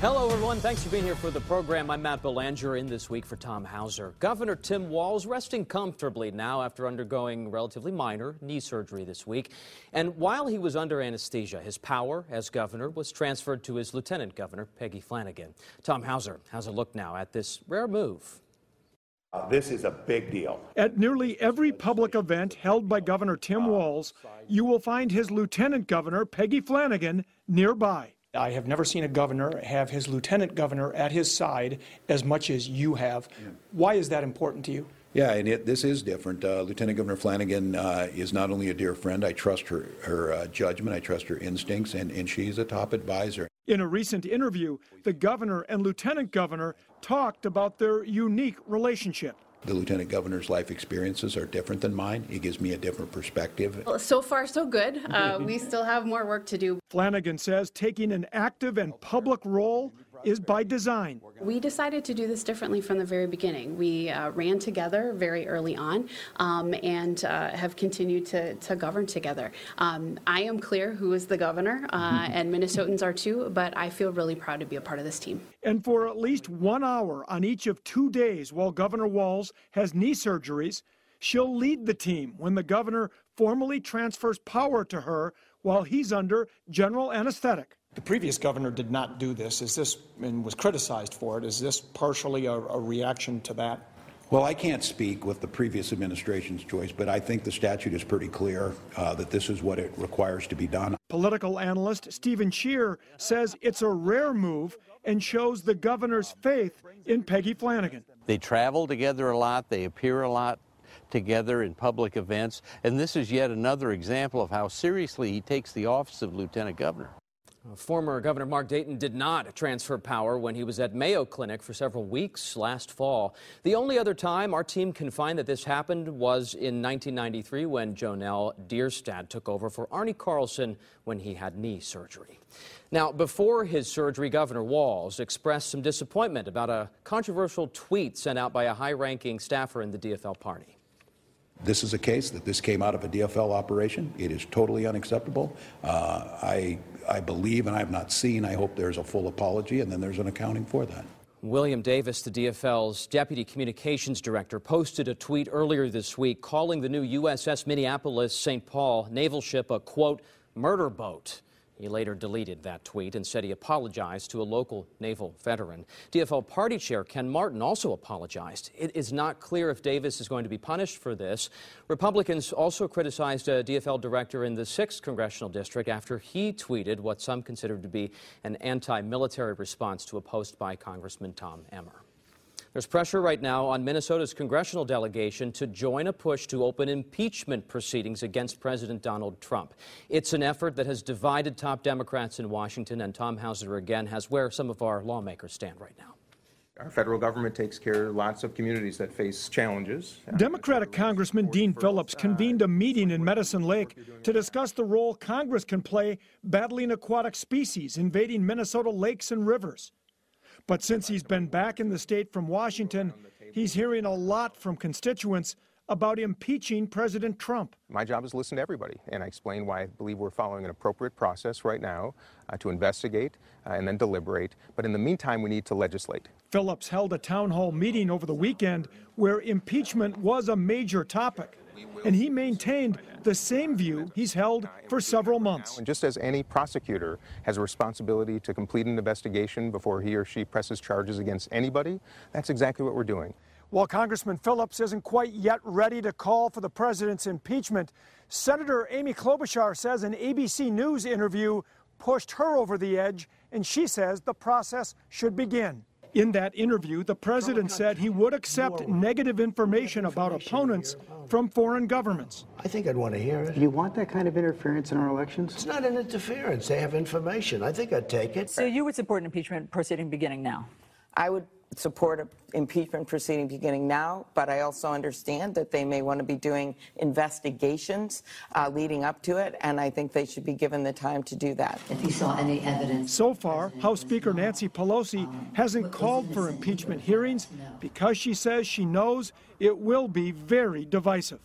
Hello, everyone. Thanks for being here for the program. I'm Matt Belanger, in this week for Tom Hauser. Governor Tim Walz resting comfortably now after undergoing relatively minor knee surgery this week. And while he was under anesthesia, his power as governor was transferred to his lieutenant governor, Peggy Flanagan. Tom Hauser has a look now at this rare move. This is a big deal. At nearly every public event held by Governor Tim Walz, you will find his lieutenant governor, Peggy Flanagan, nearby. I have never seen a governor have his lieutenant governor at his side as much as you have. Why is that important to you? Yeah, and this is different. Lieutenant Governor Flanagan is not only a dear friend, I trust her judgment, I trust her instincts, and she's a top advisor. In a recent interview, the governor and lieutenant governor talked about their unique relationship. The lieutenant governor's life experiences are different than mine. It gives me a different perspective. Well, so far, so good. We still have more work to do. Flanagan says taking an active and public role is by design. We decided to do this differently from the very beginning. We ran together very early on and have continued to govern together. I am clear who is the governor, and Minnesotans are too, but I feel really proud to be a part of this team. And for at least 1 hour on each of 2 days while Governor Walz has knee surgeries, she'll lead the team when the governor formally transfers power to her while he's under general anesthetic. The previous governor did not do this. Is this, and was criticized for it, is this partially a reaction to that? Well, I can't speak with the previous administration's choice, but I think the statute is pretty clear that this is what it requires to be done. Political analyst Stephen Shear says it's a rare move and shows the governor's faith in Peggy Flanagan. They travel together a lot. They appear a lot together in public events. And this is yet another example of how seriously he takes the office of lieutenant governor. Former Governor Mark Dayton did not transfer power when he was at Mayo Clinic for several weeks last fall. The only other time our team can find that this happened was in 1993 when Jonelle Deerstadt took over for Arnie Carlson when he had knee surgery. Now, before his surgery, Governor Walz expressed some disappointment about a controversial tweet sent out by a high-ranking staffer in the DFL party. This is a case that this came out of a DFL operation. It is totally unacceptable. I believe, and I have not seen, I hope there's a full apology and then there's an accounting for that. William Davis, the DFL's deputy communications director, posted a tweet earlier this week calling the new USS Minneapolis-St. Paul naval ship a, quote, murder boat. He later deleted that tweet and said he apologized to a local naval veteran. DFL party chair Ken Martin also apologized. It is not clear if Davis is going to be punished for this. Republicans also criticized a DFL director in the 6th Congressional District after he tweeted what some considered to be an anti-military response to a post by Congressman Tom Emmer. There's pressure right now on Minnesota's congressional delegation to join a push to open impeachment proceedings against President Donald Trump. It's an effort that has divided top Democrats in Washington, and Tom Hauser again has where some of our lawmakers stand right now. Our federal government takes care of lots of communities that face challenges. Democratic Congressman Dean Phillips convened a meeting in Medicine Lake to discuss the role Congress can play battling aquatic species invading Minnesota lakes and rivers. But since he's been back in the state from Washington, he's hearing a lot from constituents about impeaching President Trump. My job is to listen to everybody, and I explain why I believe we're following an appropriate process right now to investigate and then deliberate. But in the meantime, we need to legislate. Phillips held a town hall meeting over the weekend where impeachment was a major topic. And he maintained the same view he's held for several months. And just as any prosecutor has a responsibility to complete an investigation before he or she presses charges against anybody, that's exactly what we're doing. While Congressman Phillips isn't quite yet ready to call for the president's impeachment, Senator Amy Klobuchar says an ABC News interview pushed her over the edge, and she says the process should begin. In that interview, the president said he would accept negative information about opponents from foreign governments. I think I'd want to hear it. You want that kind of interference in our elections? It's not an interference. They have information. I think I'd take it. So you would support an impeachment proceeding beginning now? I would support an impeachment proceeding beginning now, but I also understand that they may want to be doing investigations leading up to it, and I think they should be given the time to do that. If you saw any evidence... So far, House Speaker Nancy Pelosi hasn't called for impeachment hearings because she says she knows it will be very divisive.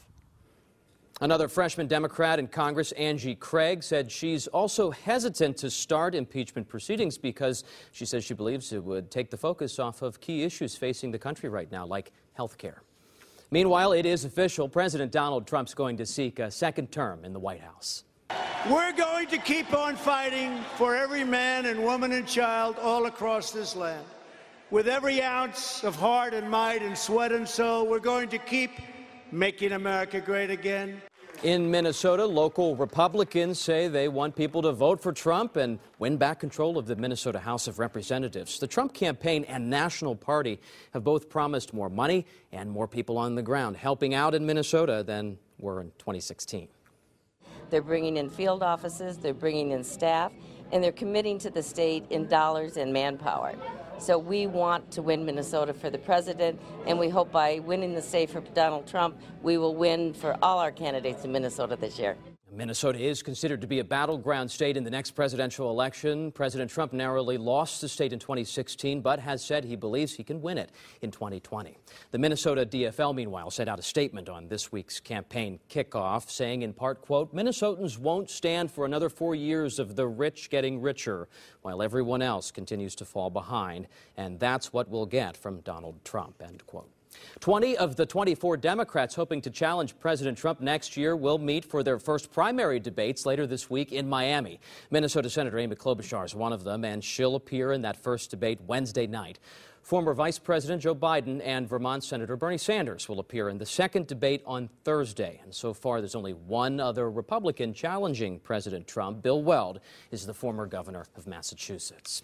Another freshman Democrat in Congress, Angie Craig, said she's also hesitant to start impeachment proceedings because she says she believes it would take the focus off of key issues facing the country right now, like health care. Meanwhile, it is official. President Donald Trump's going to seek a second term in the White House. We're going to keep on fighting for every man and woman and child all across this land. With every ounce of heart and might and sweat and soul, we're going to keep making America great again. In Minnesota, local Republicans say they want people to vote for Trump and win back control of the Minnesota House of Representatives. The Trump campaign and National Party have both promised more money and more people on the ground helping out in Minnesota than were in 2016. They're bringing in field offices, they're bringing in staff, and they're committing to the state in dollars and manpower. So we want to win Minnesota for the president, and we hope by winning the state for Donald Trump, we will win for all our candidates in Minnesota this year. Minnesota is considered to be a battleground state in the next presidential election. President Trump narrowly lost the state in 2016, but has said he believes he can win it in 2020. The Minnesota DFL, meanwhile, sent out a statement on this week's campaign kickoff, saying in part, quote, "Minnesotans won't stand for another 4 years of the rich getting richer while everyone else continues to fall behind. And that's what we'll get from Donald Trump," end quote. 20 of the 24 Democrats hoping to challenge President Trump next year will meet for their first primary debates later this week in Miami. Minnesota Senator Amy Klobuchar is one of them, and she'll appear in that first debate Wednesday night. Former Vice President Joe Biden and Vermont Senator Bernie Sanders will appear in the second debate on Thursday. And so far, there's only one other Republican challenging President Trump. Bill Weld is the former governor of Massachusetts.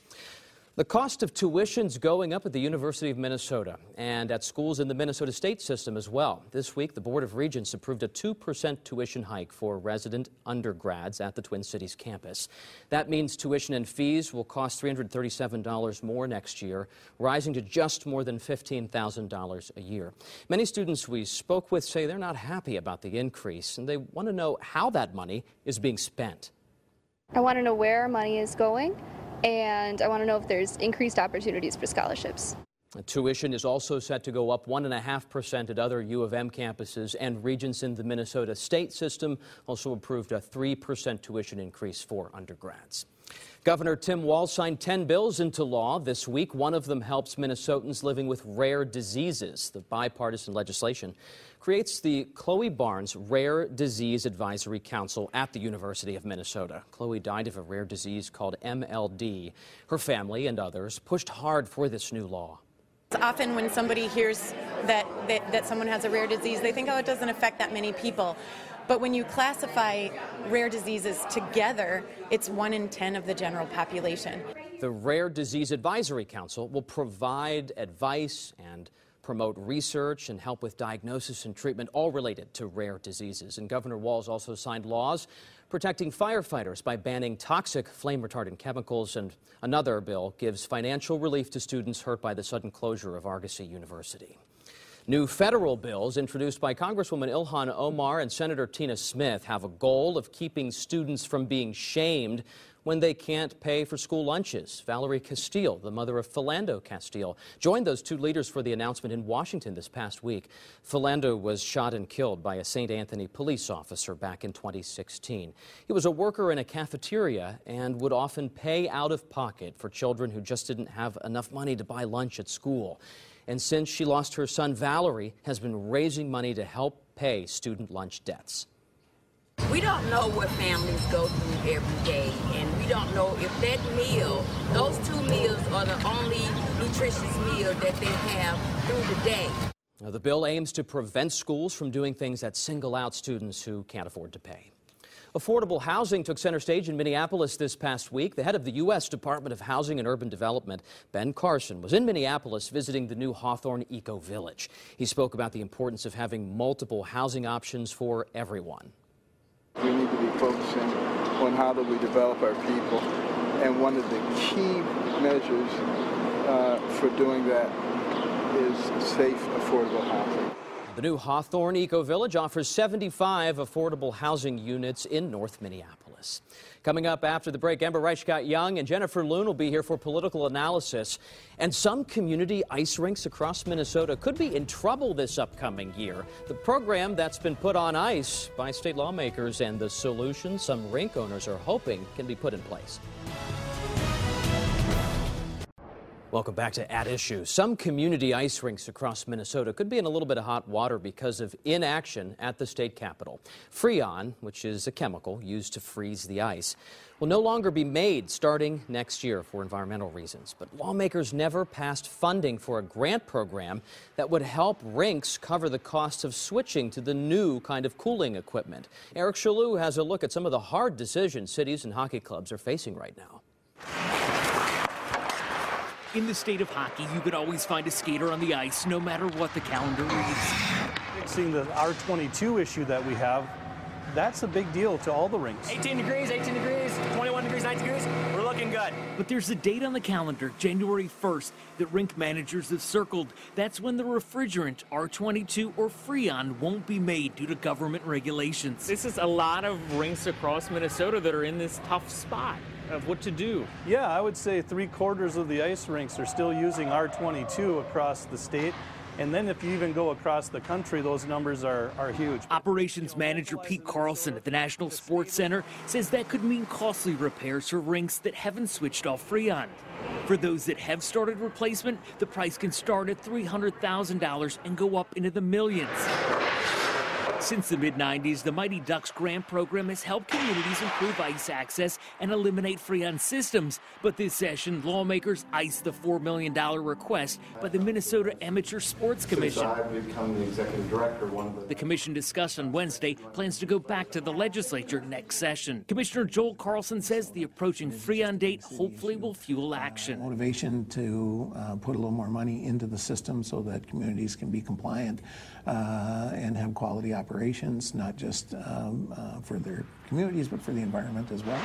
The cost of tuition's going up at the University of Minnesota and at schools in the Minnesota state system as well. This week, the Board of Regents approved a 2% tuition hike for resident undergrads at the Twin Cities campus. That means tuition and fees will cost $337 more next year, rising to just more than $15,000 a year. Many students we spoke with say they're not happy about the increase, and they want to know how that money is being spent. I want to know where money is going. And I want to know if there's increased opportunities for scholarships. Tuition is also set to go up 1.5% at other U of M campuses, and regents in the Minnesota state system also approved a 3% tuition increase for undergrads. Governor Tim Walz signed 10 bills into law this week. One of them helps Minnesotans living with rare diseases. The bipartisan legislation creates the Chloe Barnes Rare Disease Advisory Council at the University of Minnesota. Chloe died of a rare disease called MLD. Her family and others pushed hard for this new law. Often when somebody hears that someone has a rare disease, they think, oh, it doesn't affect that many people. But when you classify rare diseases together, it's 1 in 10 of the general population. The Rare Disease Advisory Council will provide advice and promote research and help with diagnosis and treatment, all related to rare diseases. And Governor Walz also signed laws protecting firefighters by banning toxic flame-retardant chemicals. And another bill gives financial relief to students hurt by the sudden closure of Argosy University. New federal bills introduced by Congresswoman Ilhan Omar and Senator Tina Smith have a goal of keeping students from being shamed when they can't pay for school lunches. Valerie Castile, the mother of Philando Castile, joined those two leaders for the announcement in Washington this past week. Philando was shot and killed by a St. Anthony police officer back in 2016. He was a worker in a cafeteria and would often pay out of pocket for children who just didn't have enough money to buy lunch at school. And since she lost her son, Valerie has been raising money to help pay student lunch debts. We don't know what families go through every day, and we don't know if that meal, those 2 meals are the only nutritious meal that they have through the day. Now, the bill aims to prevent schools from doing things that single out students who can't afford to pay. Affordable housing took center stage in Minneapolis this past week. The head of the U.S. Department of Housing and Urban Development, Ben Carson, was in Minneapolis visiting the new Hawthorne Eco Village. He spoke about the importance of having multiple housing options for everyone. We need to be focusing on how do we develop our people, and one of the key measures for doing that is safe, affordable housing. The new Hawthorne Eco Village offers 75 affordable housing units in North Minneapolis. illness. Coming up after the break, Amber Reichgott-Young and Jennifer Loon will be here for political analysis. And some community ice rinks across Minnesota could be in trouble this upcoming year. The program that's been put on ice by state lawmakers and the solution some rink owners are hoping can be put in place. Welcome back to At Issue. Some community ice rinks across Minnesota could be in a little bit of hot water because of inaction at the state capitol. Freon, which is a chemical used to freeze the ice, will no longer be made starting next year for environmental reasons. But lawmakers never passed funding for a grant program that would help rinks cover the cost of switching to the new kind of cooling equipment. Eric Chaloux has a look at some of the hard decisions cities and hockey clubs are facing right now. In the state of hockey, you could always find a skater on the ice, no matter what the calendar reads. Fixing the R22 issue that we have, that's a big deal to all the rinks. 18 degrees, 21 degrees, 9 degrees, we're looking good. But there's a date on the calendar, January 1st, that rink managers have circled. That's when the refrigerant, R22 or Freon, won't be made due to government regulations. This is a lot of rinks across Minnesota that are in this tough spot of what to do. Yeah, I would say 3/4 of the ice rinks are still using R22 across the state. And then if you even go across the country, those numbers are huge. Operations manager Pete Carlson at the National Sports Center says that could mean costly repairs for rinks that haven't switched off Freon. For those that have started replacement, the price can start at $300,000 and go up into the millions. Since the mid-'90s, the Mighty Ducks grant program has helped communities improve ice access and eliminate Freon systems. But this session, lawmakers iced the $4 million request by the Minnesota Amateur Sports Commission. I've become the executive director. The commission discussed on Wednesday plans to go back to the legislature next session. Commissioner Joel Carlson says the approaching Freon date hopefully will fuel action. Motivation to put a little more money into the system so that communities can be compliant and have quality opportunities. Operations, not just for their communities, but for the environment as well.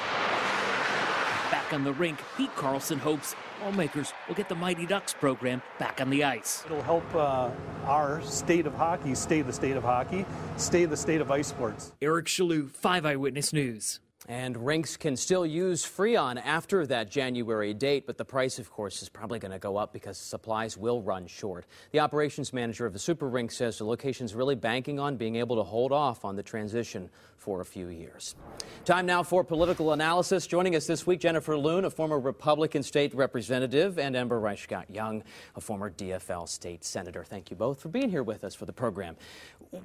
Back on the rink, Pete Carlson hopes lawmakers will get the Mighty Ducks program back on the ice. It'll help our state of hockey stay the state of hockey, stay the state of ice sports. Eric Chaloux, 5 Eyewitness News. And rinks can still use Freon after that January date, but the price, of course, is probably going to go up because supplies will run short. The operations manager of the Super Rink says the location's really banking on being able to hold off on the transition for a few years. Time now for political analysis. Joining us this week, Jennifer Loon, a former Republican state representative, and Amber Reichgott-Young, a former DFL state senator. Thank you both for being here with us for the program.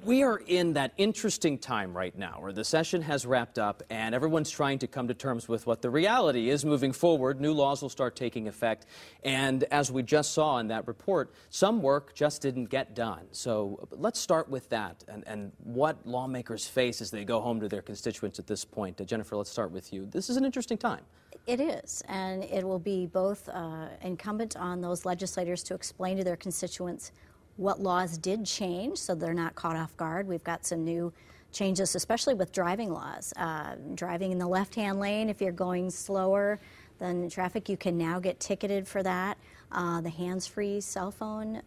We are in that interesting time right now where the session has wrapped up and everyone's trying to come to terms with what the reality is moving forward. New laws will start taking effect. And as we just saw in that report, some work just didn't get done. So let's start with that and what lawmakers face as they go home to their constituents at this point. Jennifer, let's start with you. This is an interesting time. It is, and it will be both incumbent on those legislators to explain to their constituents what laws did change so they're not caught off guard. We've got some new changes, especially with driving laws. Driving in the left-hand lane, if you're going slower than traffic, you can now get ticketed for that. The hands-free cell phone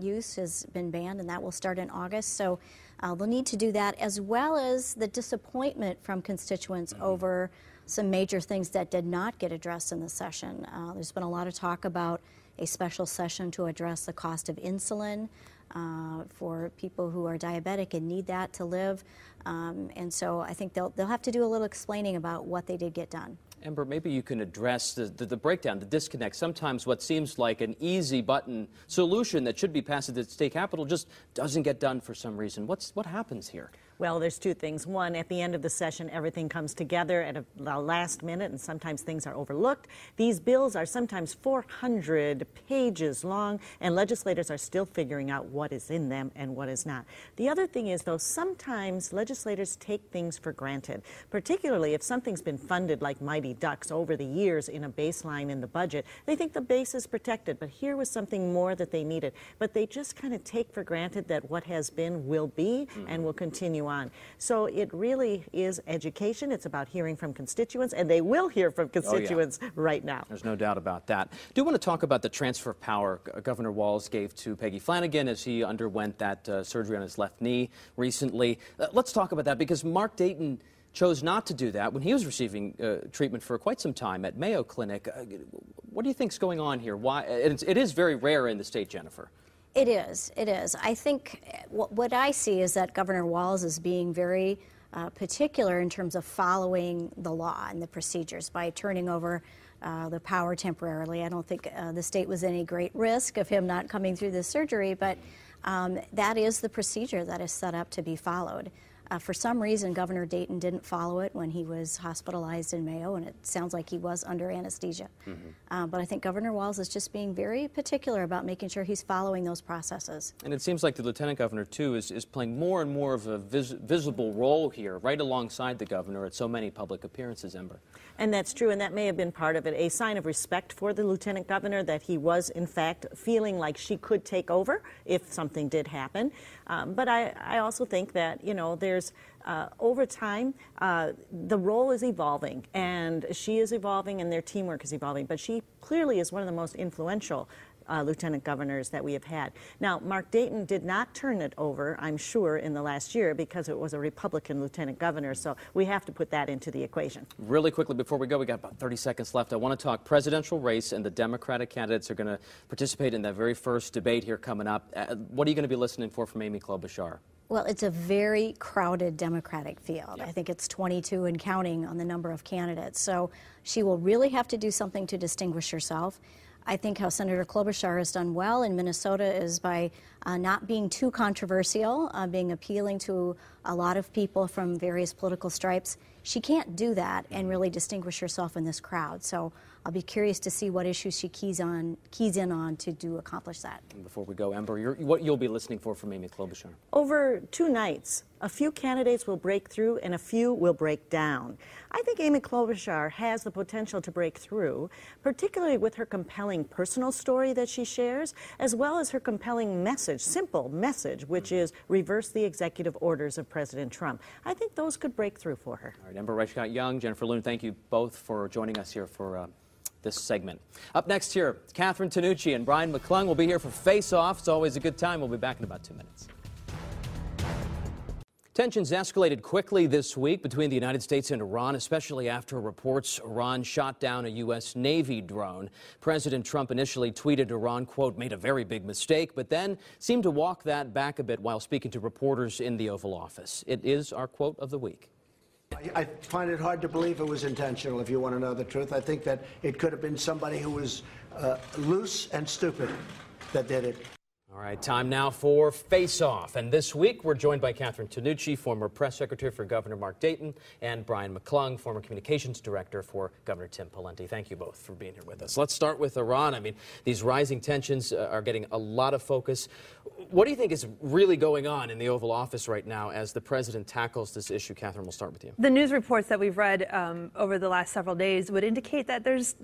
use has been banned, and that will start in August. So they'll need to do that, as well as the disappointment from constituents over some major things that did not get addressed in the session. There's been a lot of talk about a special session to address the cost of insulin for people who are diabetic and need that to live. And so I think they'll have to do a little explaining about what they did get done. Amber, maybe you can address the breakdown, the disconnect. Sometimes what seems like an easy button solution that should be passed at the state capitol just doesn't get done for some reason. What happens here? Well, there's two things. One, at the end of the session, everything comes together at the last minute, and sometimes things are overlooked. These bills are sometimes 400 pages long, and legislators are still figuring out what is in them and what is not. The other thing is, though, sometimes legislators take things for granted, particularly if something's been funded like Mighty Ducks over the years in a baseline in the budget. They think the base is protected, but here was something more that they needed. But they just kind of take for granted that what has been will be and will continue on. So it really is education. It's about hearing from constituents, and they will hear from constituents right now. There's no doubt about that. I do want to talk about the transfer of power Governor Walz gave to Peggy Flanagan as he underwent that surgery on his left knee recently. Let's talk about that, because Mark Dayton chose not to do that when he was receiving treatment for quite some time at Mayo Clinic. What do you think's going on here? Why? It is very rare in the state, Jennifer. It is. It is. I think what I see is that Governor Walz is being very particular in terms of following the law and the procedures by turning over the power temporarily. I don't think the state was any great risk of him not coming through the surgery, but that is the procedure that is set up to be followed. For some reason, Governor Dayton didn't follow it when he was hospitalized in Mayo, and it sounds like he was under anesthesia. Mm-hmm. But I think Governor Walz is just being very particular about making sure he's following those processes. And it seems like the lieutenant governor, too, is playing more and more of a visible role here, right alongside the governor at so many public appearances, Ember. And that's true, and that may have been part of it, a sign of respect for the lieutenant governor, that he was, in fact, feeling like she could take over if something did happen. But I also think that, you know, there's over time, the role is evolving, and she is evolving, and their teamwork is evolving. But she clearly is one of the most influential lieutenant governors that we have had. Now, Mark Dayton did not turn it over, I'm sure, in the last year because it was a Republican lieutenant governor, so we have to put that into the equation. Really quickly, before we go, we got about 30 seconds left. I want to talk presidential race, and the Democratic candidates are going to participate in that very first debate here coming up. What are you going to be listening for from Amy Klobuchar? Well, it's a very crowded Democratic field. Yeah. I think it's 22 and counting on the number of candidates. So she will really have to do something to distinguish herself. I think how Senator Klobuchar has done well in Minnesota is by not being too controversial, being appealing to a lot of people from various political stripes. She can't do that and really distinguish herself in this crowd. So I'll be curious to see what issues she keys in on to accomplish that. And before we go, Amber, what you'll be listening for from Amy Klobuchar? Over two nights, a few candidates will break through and a few will break down. I think Amy Klobuchar has the potential to break through, particularly with her compelling personal story that she shares, as well as her compelling message, simple message, which is reverse the executive orders of President Trump. I think those could break through for her. All right, Amber Reichgott-Young, Jennifer Loon, thank you both for joining us here for this segment. Up next here, Catherine Tanucci and Brian McClung will be here for Face Off. It's always a good time. We'll be back in about 2 minutes. Tensions escalated quickly this week between the United States and Iran, especially after reports Iran shot down a U.S. Navy drone. President Trump initially tweeted Iran, quote, made a very big mistake, but then seemed to walk that back a bit while speaking to reporters in the Oval Office. It is our quote of the week. I find it hard to believe it was intentional, if you want to know the truth. I think that it could have been somebody who was loose and stupid that did it. All right, time now for Face Off. And this week, we're joined by Catherine Tanucci, former press secretary for Governor Mark Dayton, and Brian McClung, former communications director for Governor Tim Pawlenty. Thank you both for being here with us. Let's start with Iran. I mean, these rising tensions are getting a lot of focus. What do you think is really going on in the Oval Office right now as the president tackles this issue? Catherine, we'll start with you. The news reports that we've read over the last several days would indicate that there's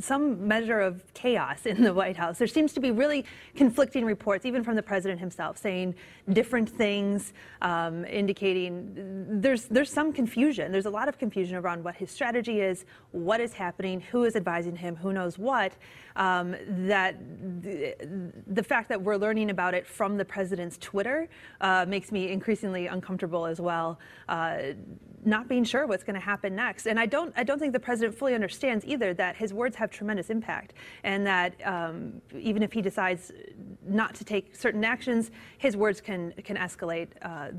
some measure of chaos in the White House. There seems to be really conflicting reports, even from the president himself, saying different things, indicating there's some confusion. There's a lot of confusion around what his strategy is, what is happening, who is advising him, who knows what. That the fact that we're learning about it from the president's Twitter makes me increasingly uncomfortable as well, not being sure what's going to happen next. And I don't think the president fully understands either that his words have tremendous impact, and that even if he decides not to take certain actions, his words can escalate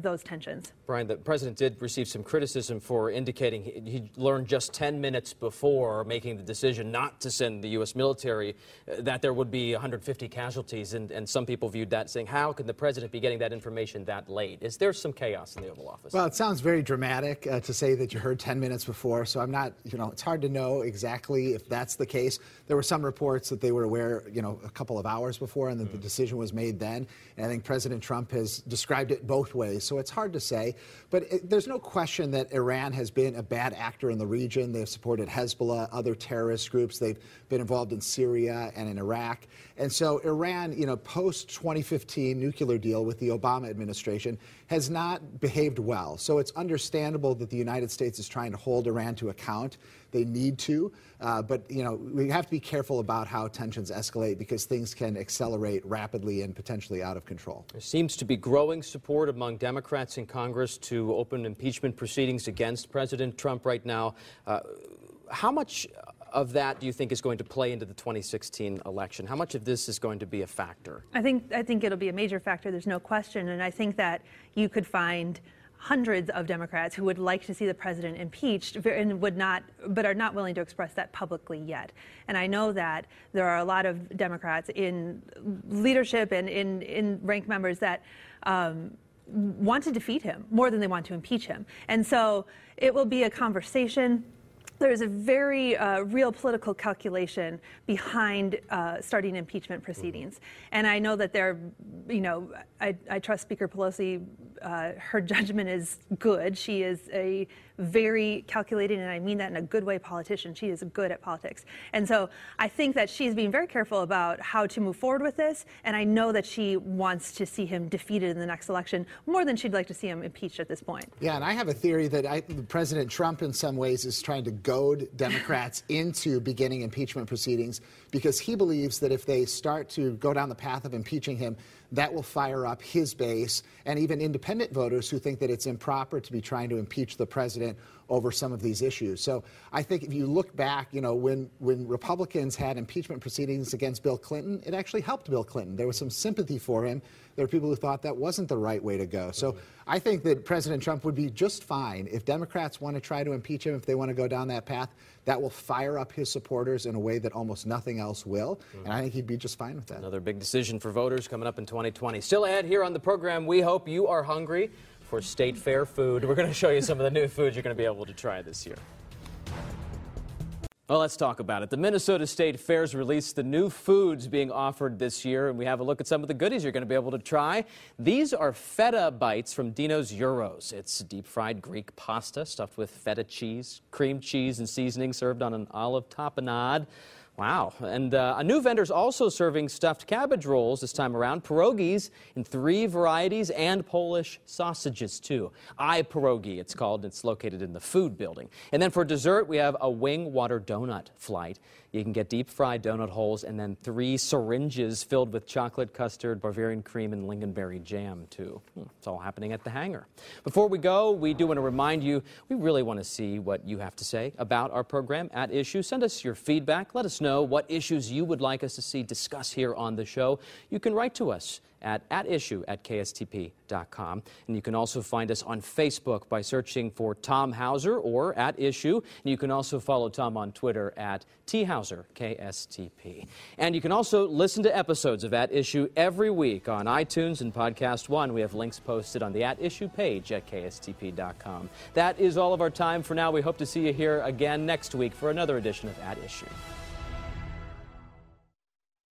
those tensions. Brian, the president did receive some criticism for indicating he learned just 10 minutes before making the decision not to send the U.S. military that there would be 150 casualties, and some people viewed that saying, how can the president be getting that information that late? Is there some chaos in the Oval Office? Well, it sounds very dramatic to say that you heard 10 minutes before, so I'm not, you know, it's hard to know exactly if that's the case. There were some reports that they were aware, you know, a couple of hours before, and that the decision was made then, and I think President Trump has described it both ways, so it's hard to say. But there's no question that Iran has been a bad actor in the region. They've supported Hezbollah, other terrorist groups. They've been involved in Syria and in Iraq. And so Iran, you know, post-2015 nuclear deal with the Obama administration has not behaved well. So it's understandable that the United States is trying to hold Iran to account. They need to, but, you know, we have to be careful about how tensions escalate because things can accelerate rapidly and and potentially out of control. There seems to be growing support among Democrats in Congress to open impeachment proceedings against President Trump right now. How much of that do you think is going to play into the 2016 election? How much of this is going to be a factor? I think it'll be a major factor. There's no question. And I think that you could find hundreds of Democrats who would like to see the president impeached and would not, but are not willing to express that publicly yet. And I know that there are a lot of Democrats in leadership and in rank members that want to defeat him more than they want to impeach him. And so it will be a conversation. There is a very real political calculation behind starting impeachment proceedings. And I know that they're, I trust Speaker Pelosi. Her judgment is good. She is a very calculated, and I mean that in a good way, politician. She is good at politics. And so I think that she's being very careful about how to move forward with this. And I know that she wants to see him defeated in the next election more than she'd like to see him impeached at this point. Yeah, and I have a theory that President Trump in some ways is trying to goad Democrats into beginning impeachment proceedings because he believes that if they start to go down the path of impeaching him, that will fire up his base and even independent voters who think that it's improper to be trying to impeach the president over some of these issues. So I think if you look back, when Republicans had impeachment proceedings against Bill Clinton, it actually helped Bill Clinton. There was some sympathy for him. There were people who thought that wasn't the right way to go. So I think that President Trump would be just fine. If Democrats want to try to impeach him, if they want to go down that path, that will fire up his supporters in a way that almost nothing else will. And I think he'd be just fine with that. Another big decision for voters coming up in 2020. Still ahead here on the program, we hope you are hungry for state fair food. We're going to show you some of the new foods you're going to be able to try this year. Well, let's talk about it. The Minnesota State Fair's released the new foods being offered this year, and we have a look at some of the goodies you're going to be able to try. These are feta bites from Dino's Euros. It's deep-fried Greek pasta stuffed with feta cheese, cream cheese, and seasoning served on an olive tapenade. Wow. And a new vendor's also serving stuffed cabbage rolls this time around, pierogies in 3 varieties, and Polish sausages, too. I pierogi, it's called. It's located in the food building. And then for dessert, we have a wing water donut flight. You can get deep-fried donut holes and then 3 syringes filled with chocolate custard, Bavarian cream, and lingonberry jam, too. It's all happening at the hangar. Before we go, we do want to remind you, we really want to see what you have to say about our program at Issue. Send us your feedback. Let us know what issues you would like us to see discuss here on the show. You can write to us at @issue@kstp.com. And you can also find us on Facebook by searching for Tom Hauser or @issue. And you can also follow Tom on Twitter @THauserKSTP. And you can also listen to episodes of @issue every week on iTunes and Podcast One. We have links posted on the @issue page at KSTP.com. That is all of our time for now. We hope to see you here again next week for another edition of @issue.